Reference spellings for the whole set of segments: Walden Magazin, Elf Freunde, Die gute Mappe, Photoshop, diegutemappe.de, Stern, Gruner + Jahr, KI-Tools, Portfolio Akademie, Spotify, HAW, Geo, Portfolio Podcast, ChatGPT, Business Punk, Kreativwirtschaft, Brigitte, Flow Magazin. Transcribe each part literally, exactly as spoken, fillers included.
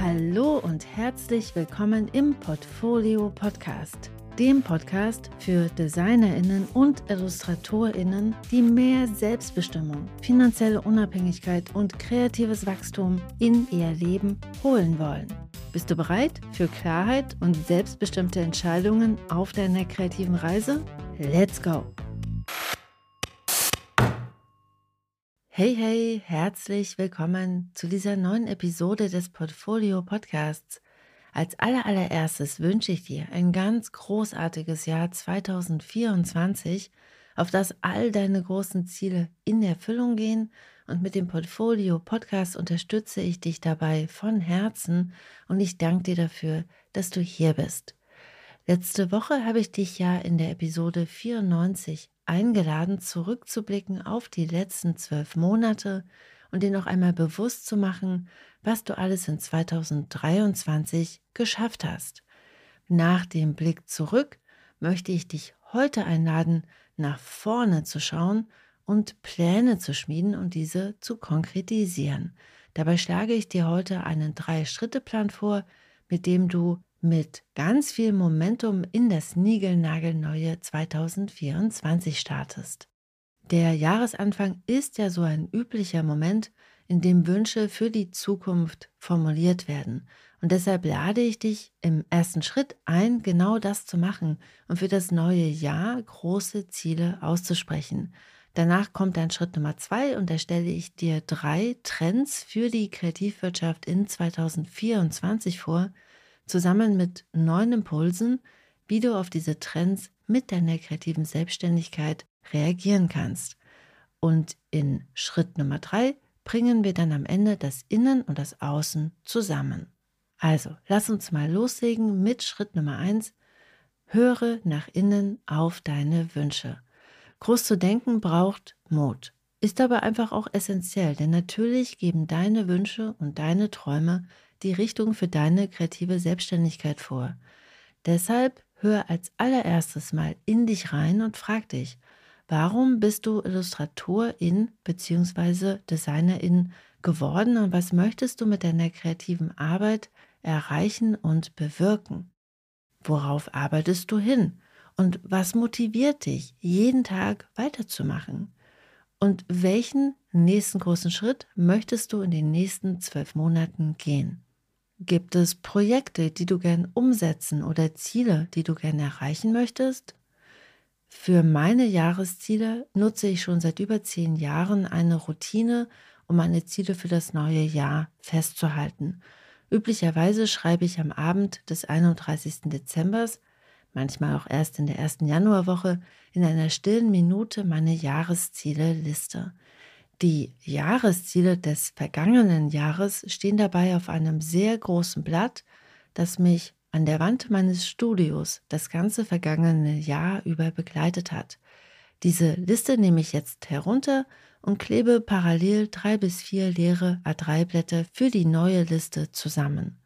Hallo und herzlich willkommen im Portfolio Podcast, dem Podcast für DesignerInnen und IllustratorInnen, die mehr Selbstbestimmung, finanzielle Unabhängigkeit und kreatives Wachstum in ihr Leben holen wollen. Bist du bereit für Klarheit und selbstbestimmte Entscheidungen auf deiner kreativen Reise? Let's go! Hey, hey, herzlich willkommen zu dieser neuen Episode des Portfolio Podcasts. Als allerallererstes wünsche ich dir ein ganz großartiges Jahr zwanzig vierundzwanzig, auf das all deine großen Ziele in Erfüllung gehen, und mit dem Portfolio Podcast unterstütze ich dich dabei von Herzen und ich danke dir dafür, dass du hier bist. Letzte Woche habe ich dich ja in der Episode vierundneunzig eingeladen, zurückzublicken auf die letzten zwölf Monate und dir noch einmal bewusst zu machen, was du alles in zwanzig dreiundzwanzig geschafft hast. Nach dem Blick zurück möchte ich dich heute einladen, nach vorne zu schauen und Pläne zu schmieden und diese zu konkretisieren. Dabei schlage ich dir heute einen Drei-Schritte-Plan vor, mit dem du mit ganz viel Momentum in das niegelnagelneue zwanzig vierundzwanzig startest. Der Jahresanfang ist ja so ein üblicher Moment, in dem Wünsche für die Zukunft formuliert werden. Und deshalb lade ich dich im ersten Schritt ein, genau das zu machen und für das neue Jahr große Ziele auszusprechen. Danach kommt dann Schritt Nummer zwei und da stelle ich dir drei Trends für die Kreativwirtschaft in zwanzig vierundzwanzig vor, zusammen mit neun Impulsen, wie du auf diese Trends mit deiner kreativen Selbstständigkeit reagieren kannst. Und in Schritt Nummer drei bringen wir dann am Ende das Innen und das Außen zusammen. Also, lass uns mal loslegen mit Schritt Nummer eins. Höre nach innen auf deine Wünsche. Groß zu denken braucht Mut, ist aber einfach auch essentiell, denn natürlich geben deine Wünsche und deine Träume die Richtung für deine kreative Selbstständigkeit vor. Deshalb hör als allererstes mal in dich rein und frag dich, warum bist du Illustratorin bzw. Designerin geworden und was möchtest du mit deiner kreativen Arbeit erreichen und bewirken? Worauf arbeitest du hin? Und was motiviert dich, jeden Tag weiterzumachen? Und welchen nächsten großen Schritt möchtest du in den nächsten zwölf Monaten gehen? Gibt es Projekte, die du gern umsetzen oder Ziele, die du gern erreichen möchtest? Für meine Jahresziele nutze ich schon seit über zehn Jahren eine Routine, um meine Ziele für das neue Jahr festzuhalten. Üblicherweise schreibe ich am Abend des einunddreißigsten Dezember, manchmal auch erst in der ersten Januarwoche, in einer stillen Minute meine Jahresziele-Liste. Die Jahresziele des vergangenen Jahres stehen dabei auf einem sehr großen Blatt, das mich an der Wand meines Studios das ganze vergangene Jahr über begleitet hat. Diese Liste nehme ich jetzt herunter und klebe parallel drei bis vier leere A drei Blätter für die neue Liste zusammen.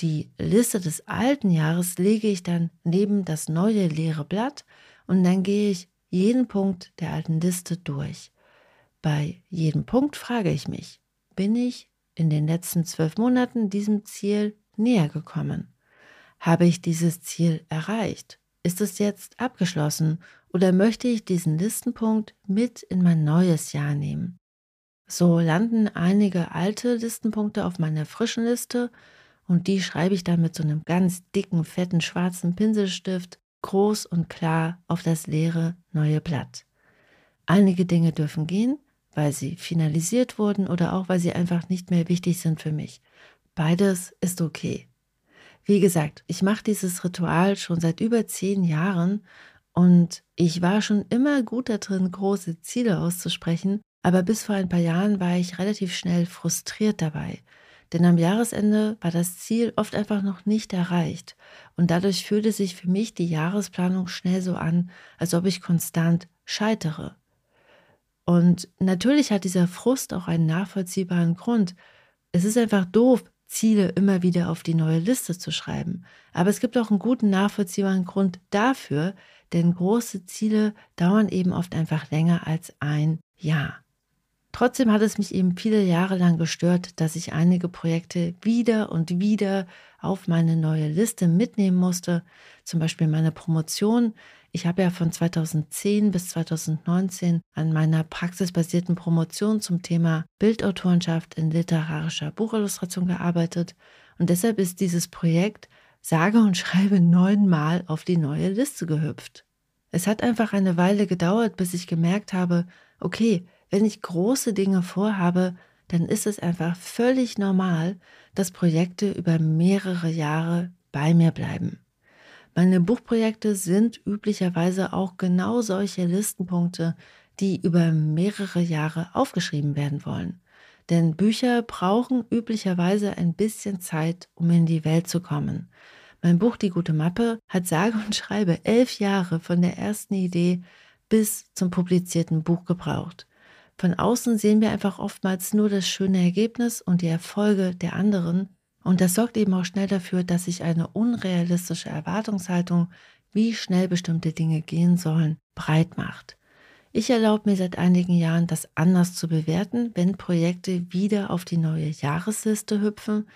Die Liste des alten Jahres lege ich dann neben das neue leere Blatt und dann gehe ich jeden Punkt der alten Liste durch. Bei jedem Punkt frage ich mich, bin ich in den letzten zwölf Monaten diesem Ziel näher gekommen? Habe ich dieses Ziel erreicht? Ist es jetzt abgeschlossen oder möchte ich diesen Listenpunkt mit in mein neues Jahr nehmen? So landen einige alte Listenpunkte auf meiner frischen Liste und die schreibe ich dann mit so einem ganz dicken, fetten, schwarzen Pinselstift groß und klar auf das leere neue Blatt. Einige Dinge dürfen gehen, weil sie finalisiert wurden oder auch, weil sie einfach nicht mehr wichtig sind für mich. Beides ist okay. Wie gesagt, ich mache dieses Ritual schon seit über zehn Jahren und ich war schon immer gut darin, große Ziele auszusprechen, aber bis vor ein paar Jahren war ich relativ schnell frustriert dabei. Denn am Jahresende war das Ziel oft einfach noch nicht erreicht und dadurch fühlte sich für mich die Jahresplanung schnell so an, als ob ich konstant scheitere. Und natürlich hat dieser Frust auch einen nachvollziehbaren Grund. Es ist einfach doof, Ziele immer wieder auf die neue Liste zu schreiben. Aber es gibt auch einen guten nachvollziehbaren Grund dafür, denn große Ziele dauern eben oft einfach länger als ein Jahr. Trotzdem hat es mich eben viele Jahre lang gestört, dass ich einige Projekte wieder und wieder auf meine neue Liste mitnehmen musste. Zum Beispiel meine Promotion. Ich habe ja von zweitausendzehn bis zweitausendneunzehn an meiner praxisbasierten Promotion zum Thema Bildautorenschaft in literarischer Buchillustration gearbeitet. Und deshalb ist dieses Projekt sage und schreibe neunmal auf die neue Liste gehüpft. Es hat einfach eine Weile gedauert, bis ich gemerkt habe, okay, wenn ich große Dinge vorhabe, dann ist es einfach völlig normal, dass Projekte über mehrere Jahre bei mir bleiben. Meine Buchprojekte sind üblicherweise auch genau solche Listenpunkte, die über mehrere Jahre aufgeschrieben werden wollen. Denn Bücher brauchen üblicherweise ein bisschen Zeit, um in die Welt zu kommen. Mein Buch Die gute Mappe hat sage und schreibe elf Jahre von der ersten Idee bis zum publizierten Buch gebraucht. Von außen sehen wir einfach oftmals nur das schöne Ergebnis und die Erfolge der anderen. Und das sorgt eben auch schnell dafür, dass sich eine unrealistische Erwartungshaltung, wie schnell bestimmte Dinge gehen sollen, breit macht. Ich erlaube mir seit einigen Jahren, das anders zu bewerten, wenn Projekte wieder auf die neue Jahresliste hüpfen.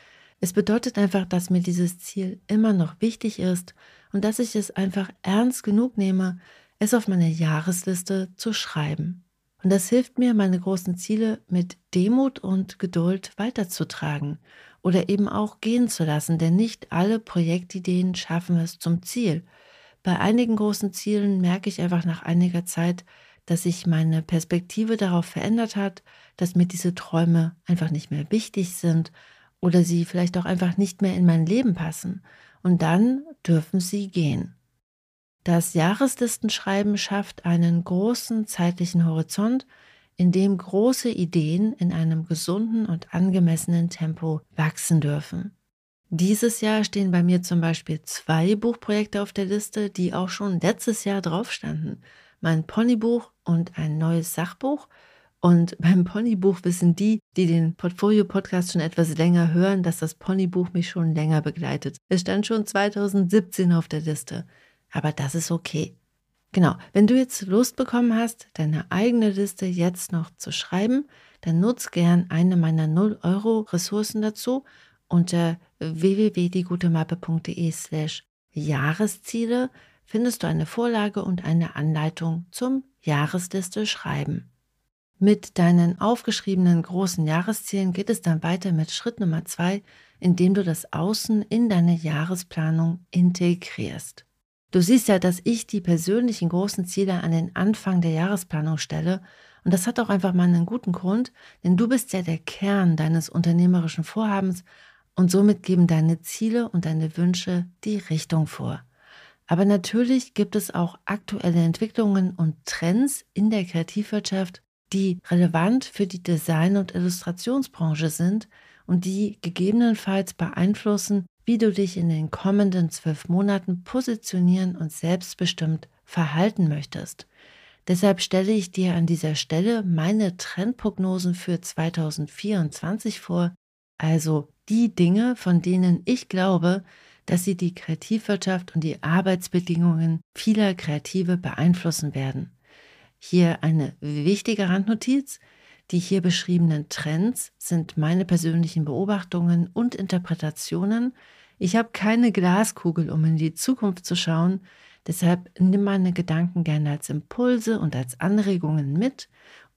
Es bedeutet einfach, dass mir dieses Ziel immer noch wichtig ist und dass ich es einfach ernst genug nehme, es auf meine Jahresliste zu schreiben. Und das hilft mir, meine großen Ziele mit Demut und Geduld weiterzutragen oder eben auch gehen zu lassen, denn nicht alle Projektideen schaffen es zum Ziel. Bei einigen großen Zielen merke ich einfach nach einiger Zeit, dass sich meine Perspektive darauf verändert hat, dass mir diese Träume einfach nicht mehr wichtig sind oder sie vielleicht auch einfach nicht mehr in mein Leben passen. Und dann dürfen sie gehen. Das Jahreslistenschreiben schafft einen großen zeitlichen Horizont, in dem große Ideen in einem gesunden und angemessenen Tempo wachsen dürfen. Dieses Jahr stehen bei mir zum Beispiel zwei Buchprojekte auf der Liste, die auch schon letztes Jahr drauf standen. Mein Ponybuch und ein neues Sachbuch. Und beim Ponybuch wissen die, die den Portfolio-Podcast schon etwas länger hören, dass das Ponybuch mich schon länger begleitet. Es stand schon zweitausendsiebzehn auf der Liste. Aber das ist okay. Genau, wenn du jetzt Lust bekommen hast, deine eigene Liste jetzt noch zu schreiben, dann nutz gern eine meiner null Euro Ressourcen dazu unter w w w punkt die gute mappe punkt de slash Jahresziele findest du eine Vorlage und eine Anleitung zum Jahresliste schreiben. Mit deinen aufgeschriebenen großen Jahreszielen geht es dann weiter mit Schritt Nummer zwei, indem du das Außen in deine Jahresplanung integrierst. Du siehst ja, dass ich die persönlichen großen Ziele an den Anfang der Jahresplanung stelle und das hat auch einfach mal einen guten Grund, denn du bist ja der Kern deines unternehmerischen Vorhabens und somit geben deine Ziele und deine Wünsche die Richtung vor. Aber natürlich gibt es auch aktuelle Entwicklungen und Trends in der Kreativwirtschaft, die relevant für die Design- und Illustrationsbranche sind und die gegebenenfalls beeinflussen, wie du dich in den kommenden zwölf Monaten positionieren und selbstbestimmt verhalten möchtest. Deshalb stelle ich dir an dieser Stelle meine Trendprognosen für zweitausendvierundzwanzig vor, also die Dinge, von denen ich glaube, dass sie die Kreativwirtschaft und die Arbeitsbedingungen vieler Kreative beeinflussen werden. Hier eine wichtige Randnotiz: Die hier beschriebenen Trends sind meine persönlichen Beobachtungen und Interpretationen. Ich habe keine Glaskugel, um in die Zukunft zu schauen. Deshalb nimm meine Gedanken gerne als Impulse und als Anregungen mit.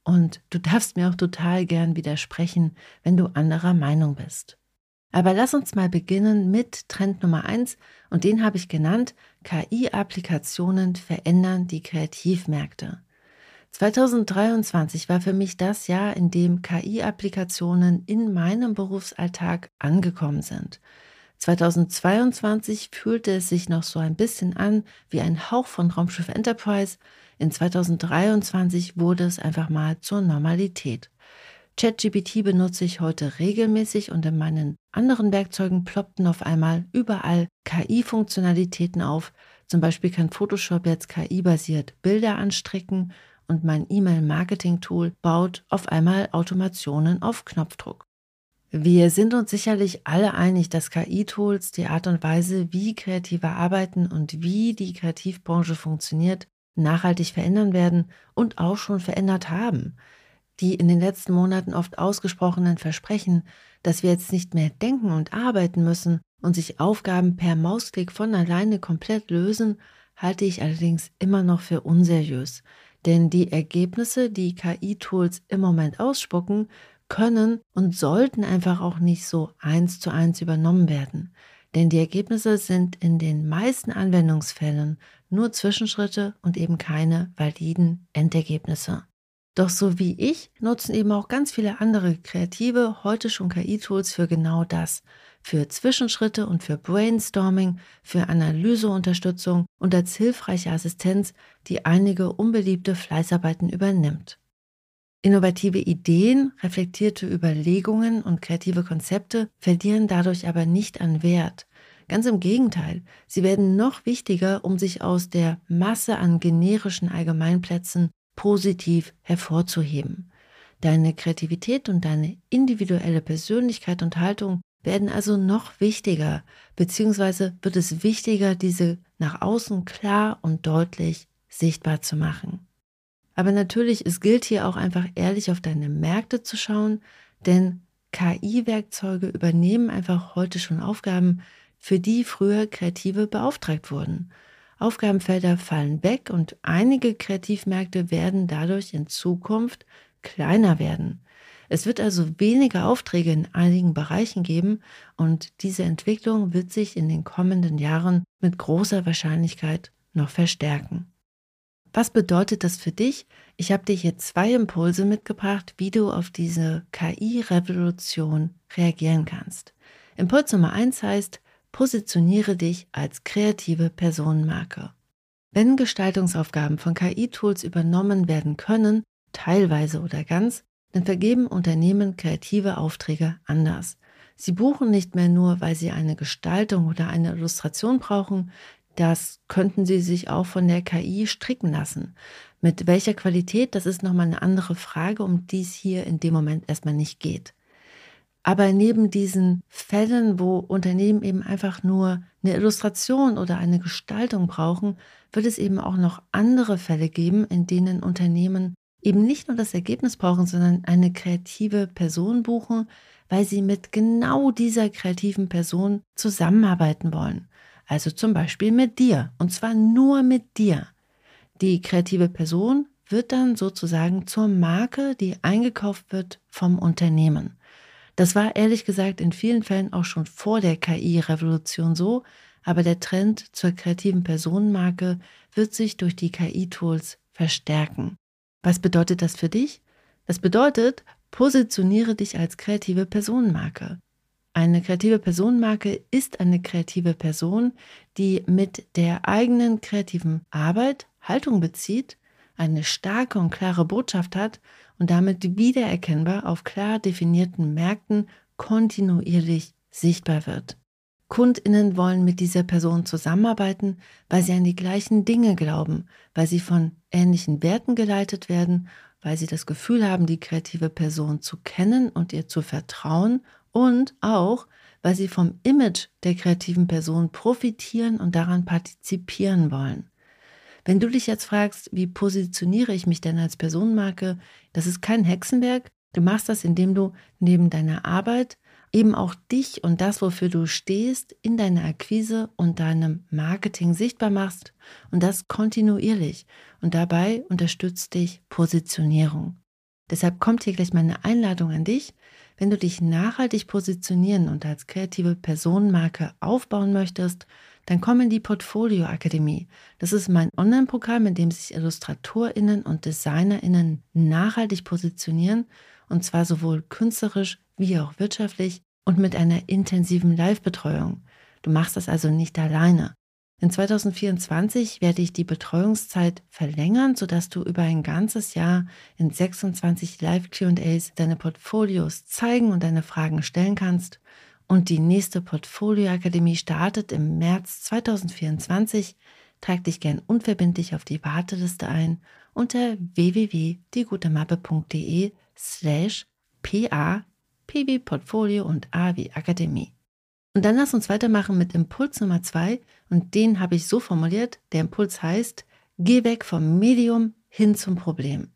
Und du darfst mir auch total gern widersprechen, wenn du anderer Meinung bist. Aber lass uns mal beginnen mit Trend Nummer eins und den habe ich genannt: K I-Applikationen verändern die Kreativmärkte. zweitausenddreiundzwanzig war für mich das Jahr, in dem K I-Applikationen in meinem Berufsalltag angekommen sind. zweitausendzweiundzwanzig fühlte es sich noch so ein bisschen an wie ein Hauch von Raumschiff Enterprise. In zweitausenddreiundzwanzig wurde es einfach mal zur Normalität. ChatGPT benutze ich heute regelmäßig und in meinen anderen Werkzeugen ploppten auf einmal überall K I-Funktionalitäten auf. Zum Beispiel kann Photoshop jetzt K I-basiert Bilder anstricken. Und mein E-Mail-Marketing-Tool baut auf einmal Automationen auf Knopfdruck. Wir sind uns sicherlich alle einig, dass K I-Tools die Art und Weise, wie Kreative arbeiten und wie die Kreativbranche funktioniert, nachhaltig verändern werden und auch schon verändert haben. die in den letzten Monaten oft ausgesprochenen Versprechen, dass wir jetzt nicht mehr denken und arbeiten müssen und sich Aufgaben per Mausklick von alleine komplett lösen, halte ich allerdings immer noch für unseriös. Denn die Ergebnisse, die K I-Tools im Moment ausspucken, können und sollten einfach auch nicht so eins zu eins übernommen werden. Denn die Ergebnisse sind in den meisten Anwendungsfällen nur Zwischenschritte und eben keine validen Endergebnisse. Doch so wie ich nutzen eben auch ganz viele andere Kreative heute schon K I-Tools für genau das. Für Zwischenschritte und für Brainstorming, für Analyseunterstützung und als hilfreiche Assistenz, die einige unbeliebte Fleißarbeiten übernimmt. Innovative Ideen, reflektierte Überlegungen und kreative Konzepte verlieren dadurch aber nicht an Wert. Ganz im Gegenteil, sie werden noch wichtiger, um sich aus der Masse an generischen Allgemeinplätzen positiv hervorzuheben. Deine Kreativität und deine individuelle Persönlichkeit und Haltung werden also noch wichtiger, beziehungsweise wird es wichtiger, diese nach außen klar und deutlich sichtbar zu machen. Aber natürlich, es gilt hier auch einfach ehrlich auf deine Märkte zu schauen, denn K I-Werkzeuge übernehmen einfach heute schon Aufgaben, für die früher Kreative beauftragt wurden. Aufgabenfelder fallen weg und einige Kreativmärkte werden dadurch in Zukunft kleiner werden. Es wird also weniger Aufträge in einigen Bereichen geben und diese Entwicklung wird sich in den kommenden Jahren mit großer Wahrscheinlichkeit noch verstärken. Was bedeutet das für dich? Ich habe dir hier zwei Impulse mitgebracht, wie du auf diese K I-Revolution reagieren kannst. Impuls Nummer eins heißt: Positioniere dich als kreative Personenmarke. Wenn Gestaltungsaufgaben von K I-Tools übernommen werden können, teilweise oder ganz, dann vergeben Unternehmen kreative Aufträge anders. Sie buchen nicht mehr nur, weil sie eine Gestaltung oder eine Illustration brauchen. Das könnten sie sich auch von der K I stricken lassen. Mit welcher Qualität, das ist nochmal eine andere Frage, um die es hier in dem Moment erstmal nicht geht. Aber neben diesen Fällen, wo Unternehmen eben einfach nur eine Illustration oder eine Gestaltung brauchen, wird es eben auch noch andere Fälle geben, in denen Unternehmen eben nicht nur das Ergebnis brauchen, sondern eine kreative Person buchen, weil sie mit genau dieser kreativen Person zusammenarbeiten wollen. Also zum Beispiel mit dir, und zwar nur mit dir. Die kreative Person wird dann sozusagen zur Marke, die eingekauft wird vom Unternehmen. Das war ehrlich gesagt in vielen Fällen auch schon vor der K I-Revolution so, aber der Trend zur kreativen Personenmarke wird sich durch die K I-Tools verstärken. Was bedeutet das für dich? Das bedeutet, positioniere dich als kreative Personenmarke. Eine kreative Personenmarke ist eine kreative Person, die mit der eigenen kreativen Arbeit Haltung bezieht, eine starke und klare Botschaft hat und damit wiedererkennbar auf klar definierten Märkten kontinuierlich sichtbar wird. KundInnen wollen mit dieser Person zusammenarbeiten, weil sie an die gleichen Dinge glauben, weil sie von ähnlichen Werten geleitet werden, weil sie das Gefühl haben, die kreative Person zu kennen und ihr zu vertrauen und auch, weil sie vom Image der kreativen Person profitieren und daran partizipieren wollen. Wenn du dich jetzt fragst, wie positioniere ich mich denn als Personenmarke, das ist kein Hexenwerk. Du machst das, indem du neben deiner Arbeit eben auch dich und das, wofür du stehst, in deiner Akquise und deinem Marketing sichtbar machst und das kontinuierlich. Und dabei unterstützt dich Positionierung. Deshalb kommt hier gleich meine Einladung an dich. Wenn du dich nachhaltig positionieren und als kreative Personenmarke aufbauen möchtest, dann komm in die Portfolio Akademie. Das ist mein Online-Programm, in dem sich IllustratorInnen und DesignerInnen nachhaltig positionieren, und zwar sowohl künstlerisch wie auch wirtschaftlich und mit einer intensiven Live-Betreuung. Du machst das also nicht alleine. In zwanzig vierundzwanzig werde ich die Betreuungszeit verlängern, sodass du über ein ganzes Jahr in sechsundzwanzig Live-Q and A's deine Portfolios zeigen und deine Fragen stellen kannst. Und die nächste Portfolio-Akademie startet im März zwanzig vierundzwanzig. Trag dich gern unverbindlich auf die Warteliste ein unter www.diegutemappe.de slash pa, p wie Portfolio und a wie Akademie. Und dann lass uns weitermachen mit Impuls Nummer zwei, und den habe ich so formuliert, der Impuls heißt: Geh weg vom Medium hin zum Problem.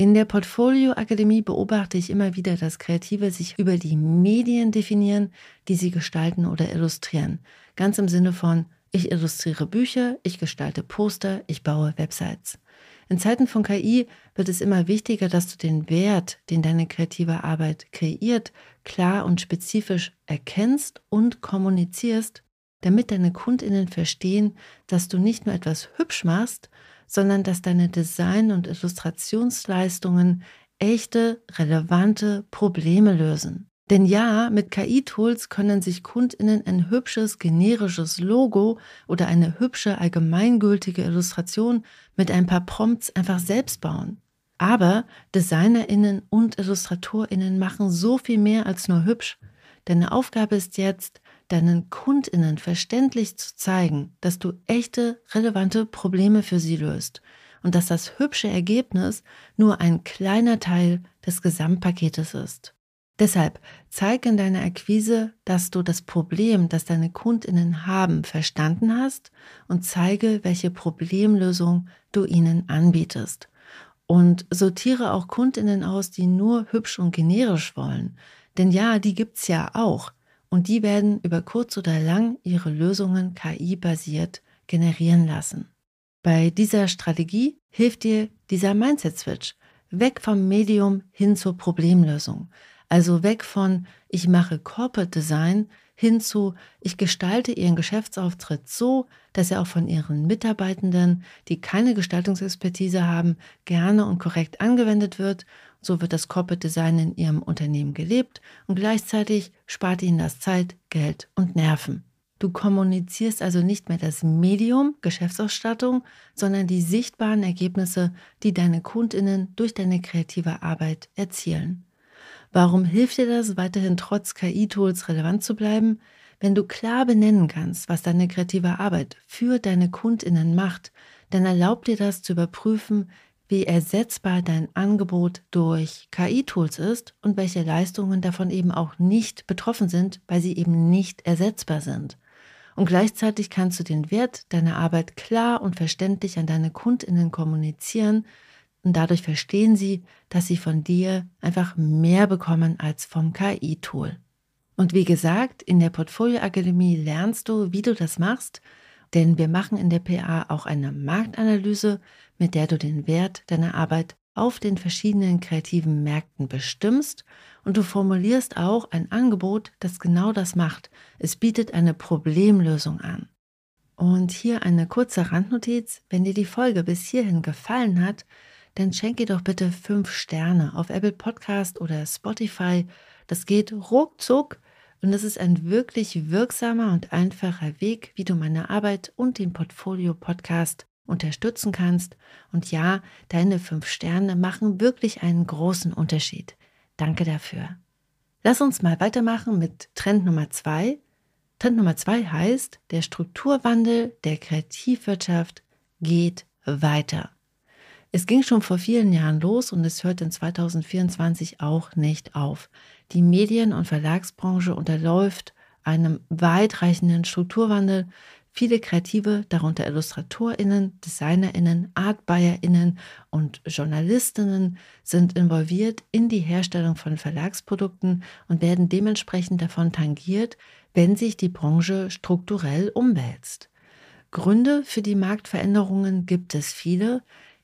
In der Portfolio Akademie beobachte ich immer wieder, dass Kreative sich über die Medien definieren, die sie gestalten oder illustrieren. Ganz im Sinne von, ich illustriere Bücher, ich gestalte Poster, ich baue Websites. In Zeiten von K I wird es immer wichtiger, dass du den Wert, den deine kreative Arbeit kreiert, klar und spezifisch erkennst und kommunizierst, damit deine KundInnen verstehen, dass du nicht nur etwas hübsch machst, sondern dass deine Design- und Illustrationsleistungen echte, relevante Probleme lösen. Denn ja, mit K I-Tools können sich KundInnen ein hübsches, generisches Logo oder eine hübsche, allgemeingültige Illustration mit ein paar Prompts einfach selbst bauen. Aber DesignerInnen und IllustratorInnen machen so viel mehr als nur hübsch. Deine Aufgabe ist jetzt, deinen KundInnen verständlich zu zeigen, dass du echte, relevante Probleme für sie löst und dass das hübsche Ergebnis nur ein kleiner Teil des Gesamtpaketes ist. Deshalb zeig in deiner Akquise, dass du das Problem, das deine KundInnen haben, verstanden hast und zeige, welche Problemlösung du ihnen anbietest. Und sortiere auch KundInnen aus, die nur hübsch und generisch wollen. Denn ja, die gibt's ja auch. Und die werden über kurz oder lang ihre Lösungen K I-basiert generieren lassen. Bei dieser Strategie hilft dir dieser Mindset-Switch. Weg vom Medium hin zur Problemlösung. Also weg von ich mache Corporate Design hin zu ich gestalte ihren Geschäftsauftritt so, dass er auch von ihren Mitarbeitenden, die keine Gestaltungsexpertise haben, gerne und korrekt angewendet wird. So wird das Corporate Design in ihrem Unternehmen gelebt und gleichzeitig spart ihnen das Zeit, Geld und Nerven. Du kommunizierst also nicht mehr das Medium, Geschäftsausstattung, sondern die sichtbaren Ergebnisse, die deine KundInnen durch deine kreative Arbeit erzielen. Warum hilft dir das, weiterhin trotz K I-Tools relevant zu bleiben? Wenn du klar benennen kannst, was deine kreative Arbeit für deine KundInnen macht, dann erlaubt dir das zu überprüfen, wie ersetzbar dein Angebot durch K I-Tools ist und welche Leistungen davon eben auch nicht betroffen sind, weil sie eben nicht ersetzbar sind. Und gleichzeitig kannst du den Wert deiner Arbeit klar und verständlich an deine KundInnen kommunizieren und dadurch verstehen sie, dass sie von dir einfach mehr bekommen als vom K I-Tool. Und wie gesagt, in der Portfolio-Akademie lernst du, wie du das machst, denn wir machen in der P A auch eine Marktanalyse, mit der du den Wert deiner Arbeit auf den verschiedenen kreativen Märkten bestimmst und du formulierst auch ein Angebot, das genau das macht. Es bietet eine Problemlösung an. Und hier eine kurze Randnotiz, wenn dir die Folge bis hierhin gefallen hat, dann schenk ihr doch bitte fünf Sterne auf Apple Podcast oder Spotify. Das geht ruckzuck. Und das ist ein wirklich wirksamer und einfacher Weg, wie du meine Arbeit und den Portfolio-Podcast unterstützen kannst. Und ja, deine fünf Sterne machen wirklich einen großen Unterschied. Danke dafür. Lass uns mal weitermachen mit Trend Nummer zwei. Trend Nummer zwei heißt, der Strukturwandel der Kreativwirtschaft geht weiter. Es ging schon vor vielen Jahren los und es hört in zweitausendvierundzwanzig auch nicht auf. Die Medien- und Verlagsbranche unterläuft einem weitreichenden Strukturwandel. Viele Kreative, darunter IllustratorInnen, DesignerInnen, ArtbuyerInnen und JournalistInnen, sind involviert in die Herstellung von Verlagsprodukten und werden dementsprechend davon tangiert, wenn sich die Branche strukturell umwälzt. Gründe für die Marktveränderungen gibt es viele.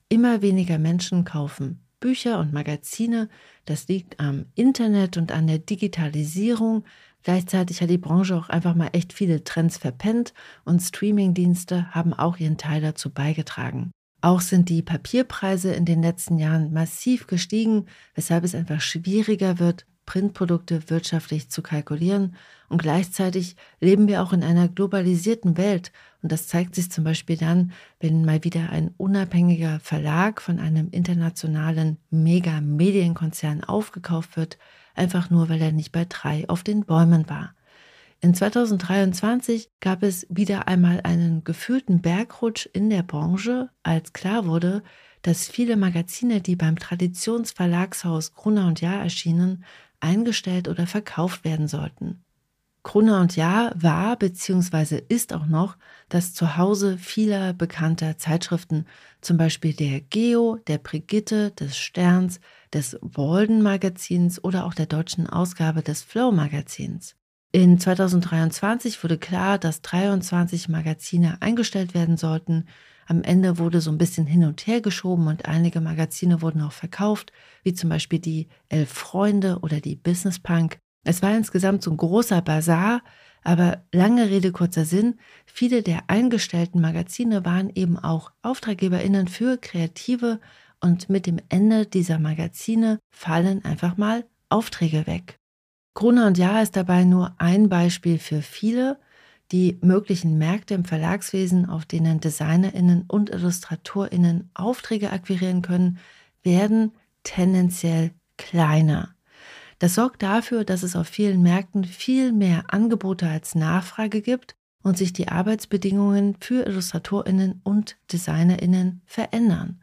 Immer weniger Menschen kaufen Bücher und Magazine. Das liegt am Internet und an der Digitalisierung. Gleichzeitig hat die Branche auch einfach mal echt viele Trends verpennt und Streamingdienste haben auch ihren Teil dazu beigetragen. Auch sind die Papierpreise in den letzten Jahren massiv gestiegen, weshalb es einfach schwieriger wird, Printprodukte wirtschaftlich zu kalkulieren. Und gleichzeitig leben wir auch in einer globalisierten Welt. Und das zeigt sich zum Beispiel dann, wenn mal wieder ein unabhängiger Verlag von einem internationalen Mega-Medienkonzern aufgekauft wird, einfach nur, weil er nicht bei drei auf den Bäumen war. In zweitausenddreiundzwanzig gab es wieder einmal einen gefühlten Bergrutsch in der Branche, als klar wurde, dass viele Magazine, die beim Traditionsverlagshaus Gruner und Jahr erschienen, eingestellt oder verkauft werden sollten. Gruner + Jahr war bzw. ist auch noch das Zuhause vieler bekannter Zeitschriften, zum Beispiel der Geo, der Brigitte, des Sterns, des Walden Magazins oder auch der deutschen Ausgabe des Flow Magazins. In zweitausenddreiundzwanzig wurde klar, dass dreiundzwanzig Magazine eingestellt werden sollten. Am Ende wurde so ein bisschen hin und her geschoben und einige Magazine wurden auch verkauft, wie zum Beispiel die Elf Freunde oder die Business Punk. Es war insgesamt so ein großer Bazar, aber lange Rede, kurzer Sinn, viele der eingestellten Magazine waren eben auch AuftraggeberInnen für Kreative und mit dem Ende dieser Magazine fallen einfach mal Aufträge weg. Gruner + Jahr ist dabei nur ein Beispiel für viele, die möglichen Märkte im Verlagswesen, auf denen DesignerInnen und IllustratorInnen Aufträge akquirieren können, werden tendenziell kleiner. Das sorgt dafür, dass es auf vielen Märkten viel mehr Angebote als Nachfrage gibt und sich die Arbeitsbedingungen für IllustratorInnen und DesignerInnen verändern.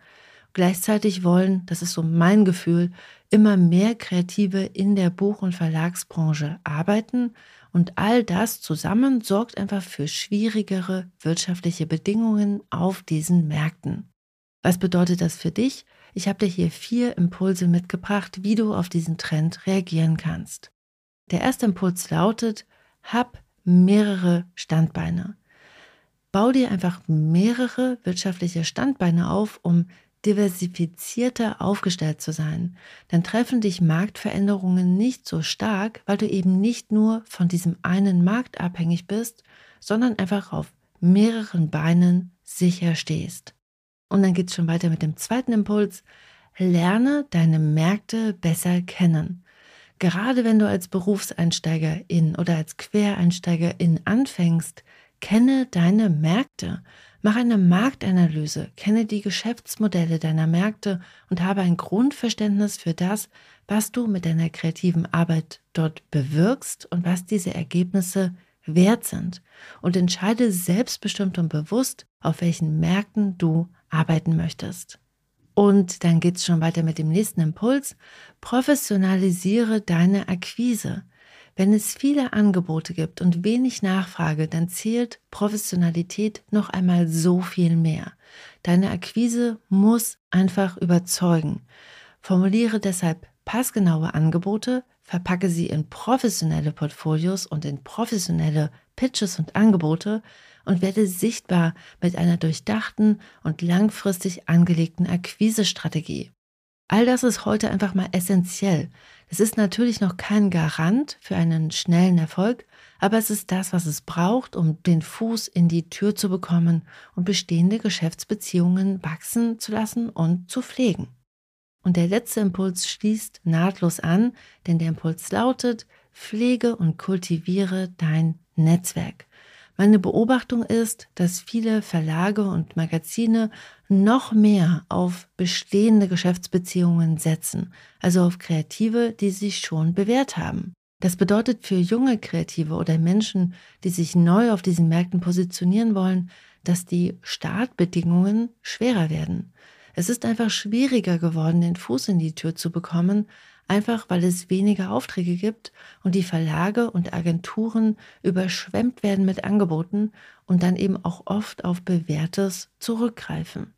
Gleichzeitig wollen, das ist so mein Gefühl, immer mehr Kreative in der Buch- und Verlagsbranche arbeiten und all das zusammen sorgt einfach für schwierigere wirtschaftliche Bedingungen auf diesen Märkten. Was bedeutet das für dich? Ich habe dir hier vier Impulse mitgebracht, wie du auf diesen Trend reagieren kannst. Der erste Impuls lautet: Hab mehrere Standbeine. Bau dir einfach mehrere wirtschaftliche Standbeine auf, um diversifizierter aufgestellt zu sein. Dann treffen dich Marktveränderungen nicht so stark, weil du eben nicht nur von diesem einen Markt abhängig bist, sondern einfach auf mehreren Beinen sicher stehst. Und dann geht es schon weiter mit dem zweiten Impuls. Lerne deine Märkte besser kennen. Gerade wenn du als Berufseinsteigerin oder als Quereinsteigerin anfängst, kenne deine Märkte. Mach eine Marktanalyse, kenne die Geschäftsmodelle deiner Märkte und habe ein Grundverständnis für das, was du mit deiner kreativen Arbeit dort bewirkst und was diese Ergebnisse wert sind. Und entscheide selbstbestimmt und bewusst, auf welchen Märkten du arbeiten möchtest. Und dann geht's schon weiter mit dem nächsten Impuls. Professionalisiere deine Akquise. Wenn es viele Angebote gibt und wenig Nachfrage, dann zählt Professionalität noch einmal so viel mehr. Deine Akquise muss einfach überzeugen. Formuliere deshalb passgenaue Angebote, verpacke sie in professionelle Portfolios und in professionelle Pitches und Angebote und werde sichtbar mit einer durchdachten und langfristig angelegten Akquisestrategie. All das ist heute einfach mal essentiell. Es ist natürlich noch kein Garant für einen schnellen Erfolg, aber es ist das, was es braucht, um den Fuß in die Tür zu bekommen und bestehende Geschäftsbeziehungen wachsen zu lassen und zu pflegen. Und der letzte Impuls schließt nahtlos an, denn der Impuls lautet: Pflege und kultiviere dein Netzwerk. Meine Beobachtung ist, dass viele Verlage und Magazine noch mehr auf bestehende Geschäftsbeziehungen setzen, also auf Kreative, die sich schon bewährt haben. Das bedeutet für junge Kreative oder Menschen, die sich neu auf diesen Märkten positionieren wollen, dass die Startbedingungen schwerer werden. Es ist einfach schwieriger geworden, den Fuß in die Tür zu bekommen, einfach weil es weniger Aufträge gibt und die Verlage und Agenturen überschwemmt werden mit Angeboten und dann eben auch oft auf Bewährtes zurückgreifen.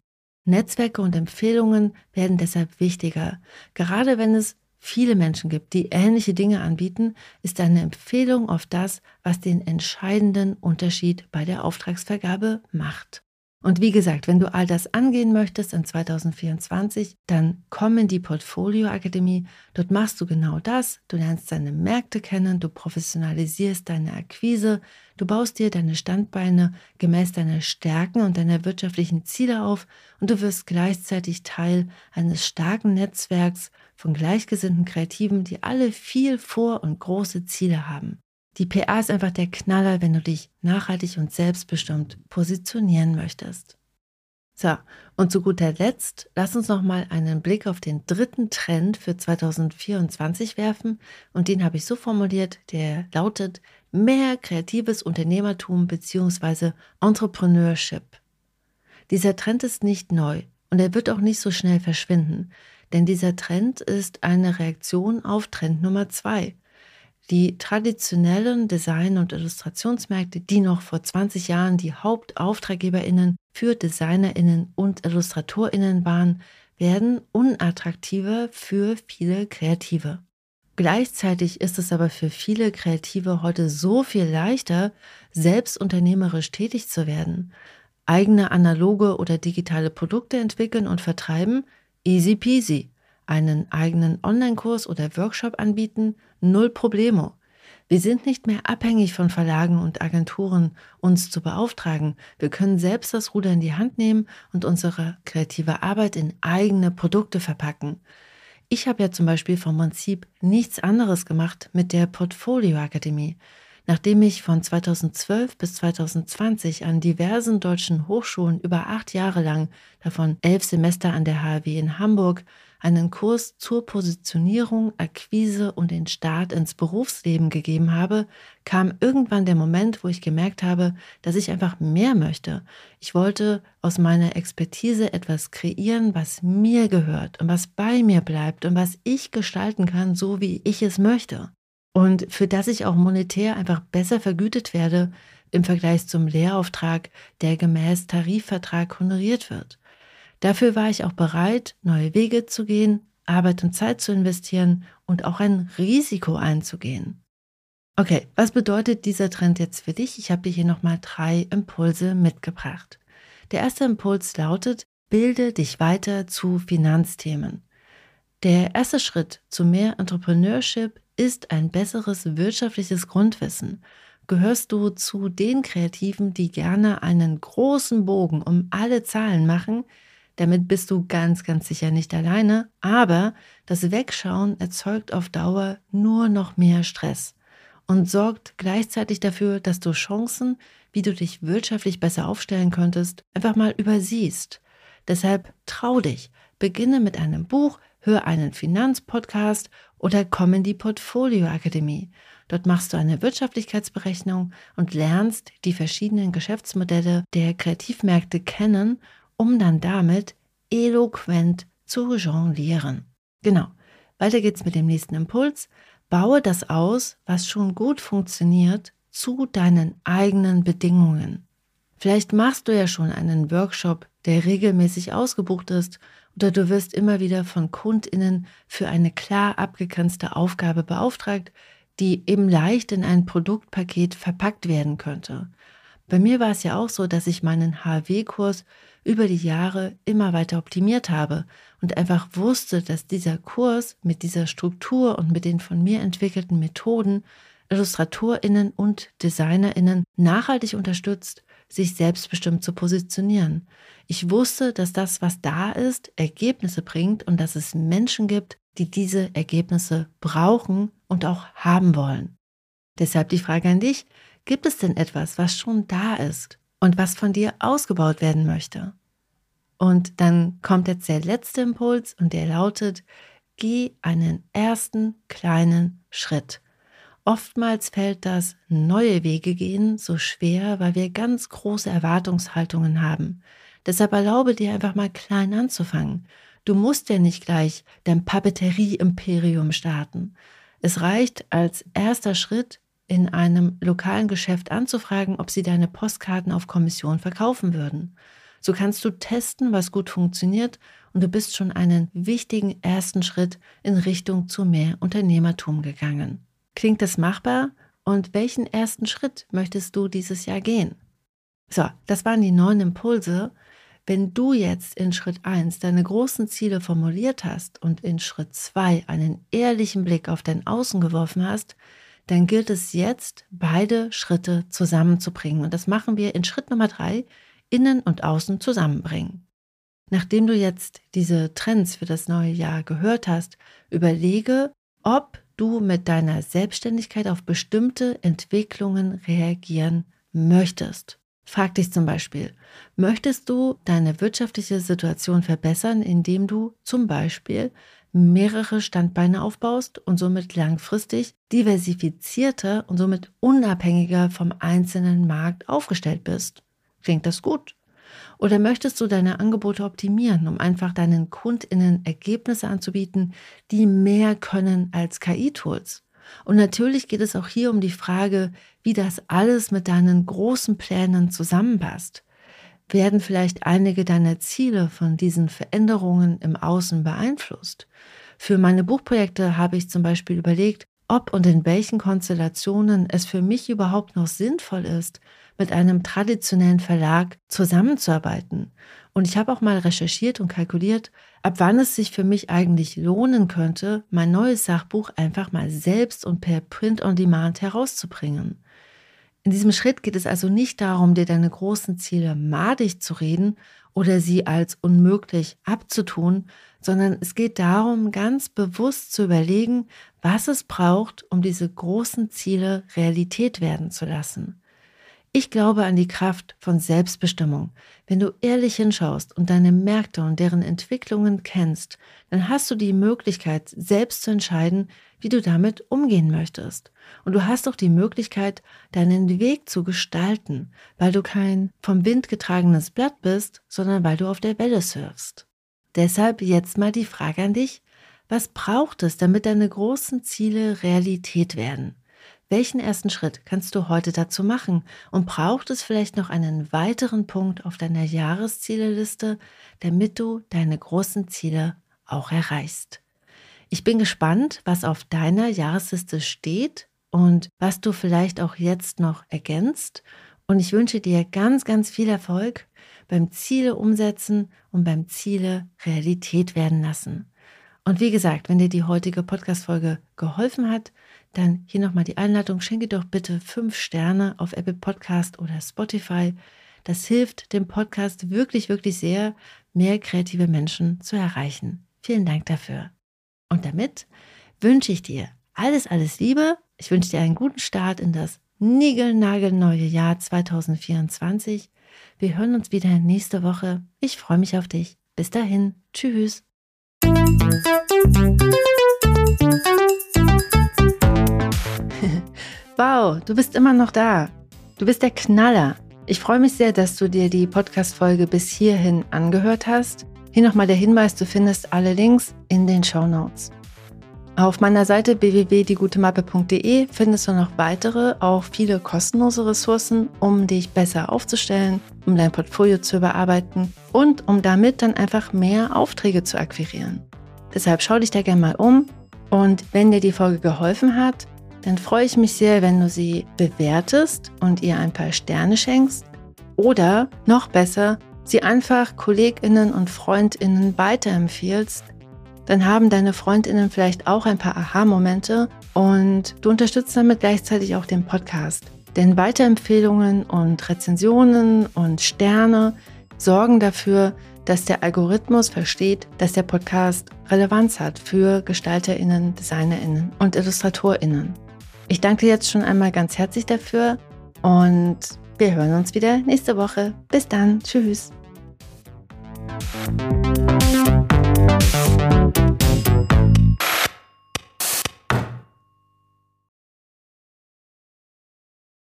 Netzwerke und Empfehlungen werden deshalb wichtiger. Gerade wenn es viele Menschen gibt, die ähnliche Dinge anbieten, ist eine Empfehlung oft das, was den entscheidenden Unterschied bei der Auftragsvergabe macht. Und wie gesagt, wenn du all das angehen möchtest in zweitausendvierundzwanzig, dann komm in die Portfolio Akademie. Dort machst du genau das. Du lernst deine Märkte kennen, du professionalisierst deine Akquise, du baust dir deine Standbeine gemäß deiner Stärken und deiner wirtschaftlichen Ziele auf und du wirst gleichzeitig Teil eines starken Netzwerks von gleichgesinnten Kreativen, die alle viel vor und große Ziele haben. Die P A ist einfach der Knaller, wenn du dich nachhaltig und selbstbestimmt positionieren möchtest. So, und zu guter Letzt, lass uns nochmal einen Blick auf den dritten Trend für zweitausendvierundzwanzig werfen und den habe ich so formuliert, der lautet: mehr kreatives Unternehmertum bzw. Entrepreneurship. Dieser Trend ist nicht neu und er wird auch nicht so schnell verschwinden, denn dieser Trend ist eine Reaktion auf Trend Nummer zwei. Die traditionellen Design- und Illustrationsmärkte, die noch vor zwanzig Jahren die HauptauftraggeberInnen für DesignerInnen und IllustratorInnen waren, werden unattraktiver für viele Kreative. Gleichzeitig ist es aber für viele Kreative heute so viel leichter, selbst unternehmerisch tätig zu werden. Eigene analoge oder digitale Produkte entwickeln und vertreiben? Easy peasy. Einen eigenen Online-Kurs oder Workshop anbieten? Null Problemo. Wir sind nicht mehr abhängig von Verlagen und Agenturen, uns zu beauftragen. Wir können selbst das Ruder in die Hand nehmen und unsere kreative Arbeit in eigene Produkte verpacken. Ich habe ja zum Beispiel vom Prinzip nichts anderes gemacht mit der Portfolio Akademie. Nachdem ich von zweitausendzwölf bis zweitausendzwanzig an diversen deutschen Hochschulen über acht Jahre lang, davon elf Semester an der H A W in Hamburg, einen Kurs zur Positionierung, Akquise und den Start ins Berufsleben gegeben habe, kam irgendwann der Moment, wo ich gemerkt habe, dass ich einfach mehr möchte. Ich wollte aus meiner Expertise etwas kreieren, was mir gehört und was bei mir bleibt und was ich gestalten kann, so wie ich es möchte. Und für das ich auch monetär einfach besser vergütet werde im Vergleich zum Lehrauftrag, der gemäß Tarifvertrag honoriert wird. Dafür war ich auch bereit, neue Wege zu gehen, Arbeit und Zeit zu investieren und auch ein Risiko einzugehen. Okay, was bedeutet dieser Trend jetzt für dich? Ich habe dir hier nochmal drei Impulse mitgebracht. Der erste Impuls lautet: Bilde dich weiter zu Finanzthemen. Der erste Schritt zu mehr Entrepreneurship ist ein besseres wirtschaftliches Grundwissen. Gehörst du zu den Kreativen, die gerne einen großen Bogen um alle Zahlen machen? Damit bist du ganz, ganz sicher nicht alleine, aber das Wegschauen erzeugt auf Dauer nur noch mehr Stress und sorgt gleichzeitig dafür, dass du Chancen, wie du dich wirtschaftlich besser aufstellen könntest, einfach mal übersiehst. Deshalb trau dich, beginne mit einem Buch, hör einen Finanzpodcast oder komm in die Portfolio Akademie. Dort machst du eine Wirtschaftlichkeitsberechnung und lernst die verschiedenen Geschäftsmodelle der Kreativmärkte kennen, um dann damit eloquent zu jonglieren. Genau, weiter geht's mit dem nächsten Impuls. Baue das aus, was schon gut funktioniert, zu deinen eigenen Bedingungen. Vielleicht machst du ja schon einen Workshop, der regelmäßig ausgebucht ist, oder du wirst immer wieder von KundInnen für eine klar abgegrenzte Aufgabe beauftragt, die eben leicht in ein Produktpaket verpackt werden könnte. Bei mir war es ja auch so, dass ich meinen H A W-Kurs über die Jahre immer weiter optimiert habe und einfach wusste, dass dieser Kurs mit dieser Struktur und mit den von mir entwickelten Methoden IllustratorInnen und DesignerInnen nachhaltig unterstützt, sich selbstbestimmt zu positionieren. Ich wusste, dass das, was da ist, Ergebnisse bringt und dass es Menschen gibt, die diese Ergebnisse brauchen und auch haben wollen. Deshalb die Frage an dich: Gibt es denn etwas, was schon da ist und was von dir ausgebaut werden möchte? Und dann kommt jetzt der letzte Impuls und der lautet: Geh einen ersten kleinen Schritt. Oftmals fällt das neue Wege gehen so schwer, weil wir ganz große Erwartungshaltungen haben. Deshalb erlaube dir einfach mal klein anzufangen. Du musst ja nicht gleich dein Papeterie-Imperium starten. Es reicht als erster Schritt, in einem lokalen Geschäft anzufragen, ob sie deine Postkarten auf Kommission verkaufen würden. So kannst du testen, was gut funktioniert, und du bist schon einen wichtigen ersten Schritt in Richtung zu mehr Unternehmertum gegangen. Klingt das machbar? Und welchen ersten Schritt möchtest du dieses Jahr gehen? So, das waren die neuen Impulse. Wenn du jetzt in Schritt eins deine großen Ziele formuliert hast und in Schritt zwei einen ehrlichen Blick auf dein Außen geworfen hast, dann gilt es jetzt, beide Schritte zusammenzubringen. Und das machen wir in Schritt Nummer drei, Innen und Außen zusammenbringen. Nachdem du jetzt diese Trends für das neue Jahr gehört hast, überlege, ob du mit deiner Selbstständigkeit auf bestimmte Entwicklungen reagieren möchtest. Frag dich zum Beispiel: Möchtest du deine wirtschaftliche Situation verbessern, indem du zum Beispiel mehrere Standbeine aufbaust und somit langfristig diversifizierter und somit unabhängiger vom einzelnen Markt aufgestellt bist? Klingt das gut? Oder möchtest du deine Angebote optimieren, um einfach deinen KundInnen Ergebnisse anzubieten, die mehr können als K I-Tools? Und natürlich geht es auch hier um die Frage, wie das alles mit deinen großen Plänen zusammenpasst. Werden vielleicht einige deiner Ziele von diesen Veränderungen im Außen beeinflusst? Für meine Buchprojekte habe ich zum Beispiel überlegt, ob und in welchen Konstellationen es für mich überhaupt noch sinnvoll ist, mit einem traditionellen Verlag zusammenzuarbeiten. Und ich habe auch mal recherchiert und kalkuliert, ab wann es sich für mich eigentlich lohnen könnte, mein neues Sachbuch einfach mal selbst und per Print-on-Demand herauszubringen. In diesem Schritt geht es also nicht darum, dir deine großen Ziele madig zu reden oder sie als unmöglich abzutun, sondern es geht darum, ganz bewusst zu überlegen, was es braucht, um diese großen Ziele Realität werden zu lassen. Ich glaube an die Kraft von Selbstbestimmung. Wenn du ehrlich hinschaust und deine Märkte und deren Entwicklungen kennst, dann hast du die Möglichkeit, selbst zu entscheiden, wie du damit umgehen möchtest. Und du hast auch die Möglichkeit, deinen Weg zu gestalten, weil du kein vom Wind getragenes Blatt bist, sondern weil du auf der Welle surfst. Deshalb jetzt mal die Frage an dich: Was braucht es, damit deine großen Ziele Realität werden? Welchen ersten Schritt kannst du heute dazu machen? Und braucht es vielleicht noch einen weiteren Punkt auf deiner Jahreszieleliste, damit du deine großen Ziele auch erreichst? Ich bin gespannt, was auf deiner Jahresliste steht und was du vielleicht auch jetzt noch ergänzt. Und ich wünsche dir ganz, ganz viel Erfolg beim Ziele umsetzen und beim Ziele Realität werden lassen. Und wie gesagt, wenn dir die heutige Podcast-Folge geholfen hat, dann hier nochmal die Einladung, schenke doch bitte fünf Sterne auf Apple Podcast oder Spotify. Das hilft dem Podcast wirklich, wirklich sehr, mehr kreative Menschen zu erreichen. Vielen Dank dafür. Und damit wünsche ich dir alles, alles Liebe. Ich wünsche dir einen guten Start in das niegelnagelneue Jahr zwanzig vierundzwanzig. Wir hören uns wieder nächste Woche. Ich freue mich auf dich. Bis dahin. Tschüss. Wow, du bist immer noch da. Du bist der Knaller. Ich freue mich sehr, dass du dir die Podcast-Folge bis hierhin angehört hast. Hier nochmal der Hinweis, du findest alle Links in den Shownotes. Auf meiner Seite w w w punkt die gute mappe punkt de findest du noch weitere, auch viele kostenlose Ressourcen, um dich besser aufzustellen, um dein Portfolio zu überarbeiten und um damit dann einfach mehr Aufträge zu akquirieren. Deshalb schau dich da gerne mal um und wenn dir die Folge geholfen hat, dann freue ich mich sehr, wenn du sie bewertest und ihr ein paar Sterne schenkst oder, noch besser, sie einfach KollegInnen und FreundInnen weiterempfiehlst. Dann haben deine FreundInnen vielleicht auch ein paar Aha-Momente und du unterstützt damit gleichzeitig auch den Podcast. Denn Weiterempfehlungen und Rezensionen und Sterne sorgen dafür, dass der Algorithmus versteht, dass der Podcast Relevanz hat für GestalterInnen, DesignerInnen und IllustratorInnen. Ich danke dir jetzt schon einmal ganz herzlich dafür und wir hören uns wieder nächste Woche. Bis dann. Tschüss.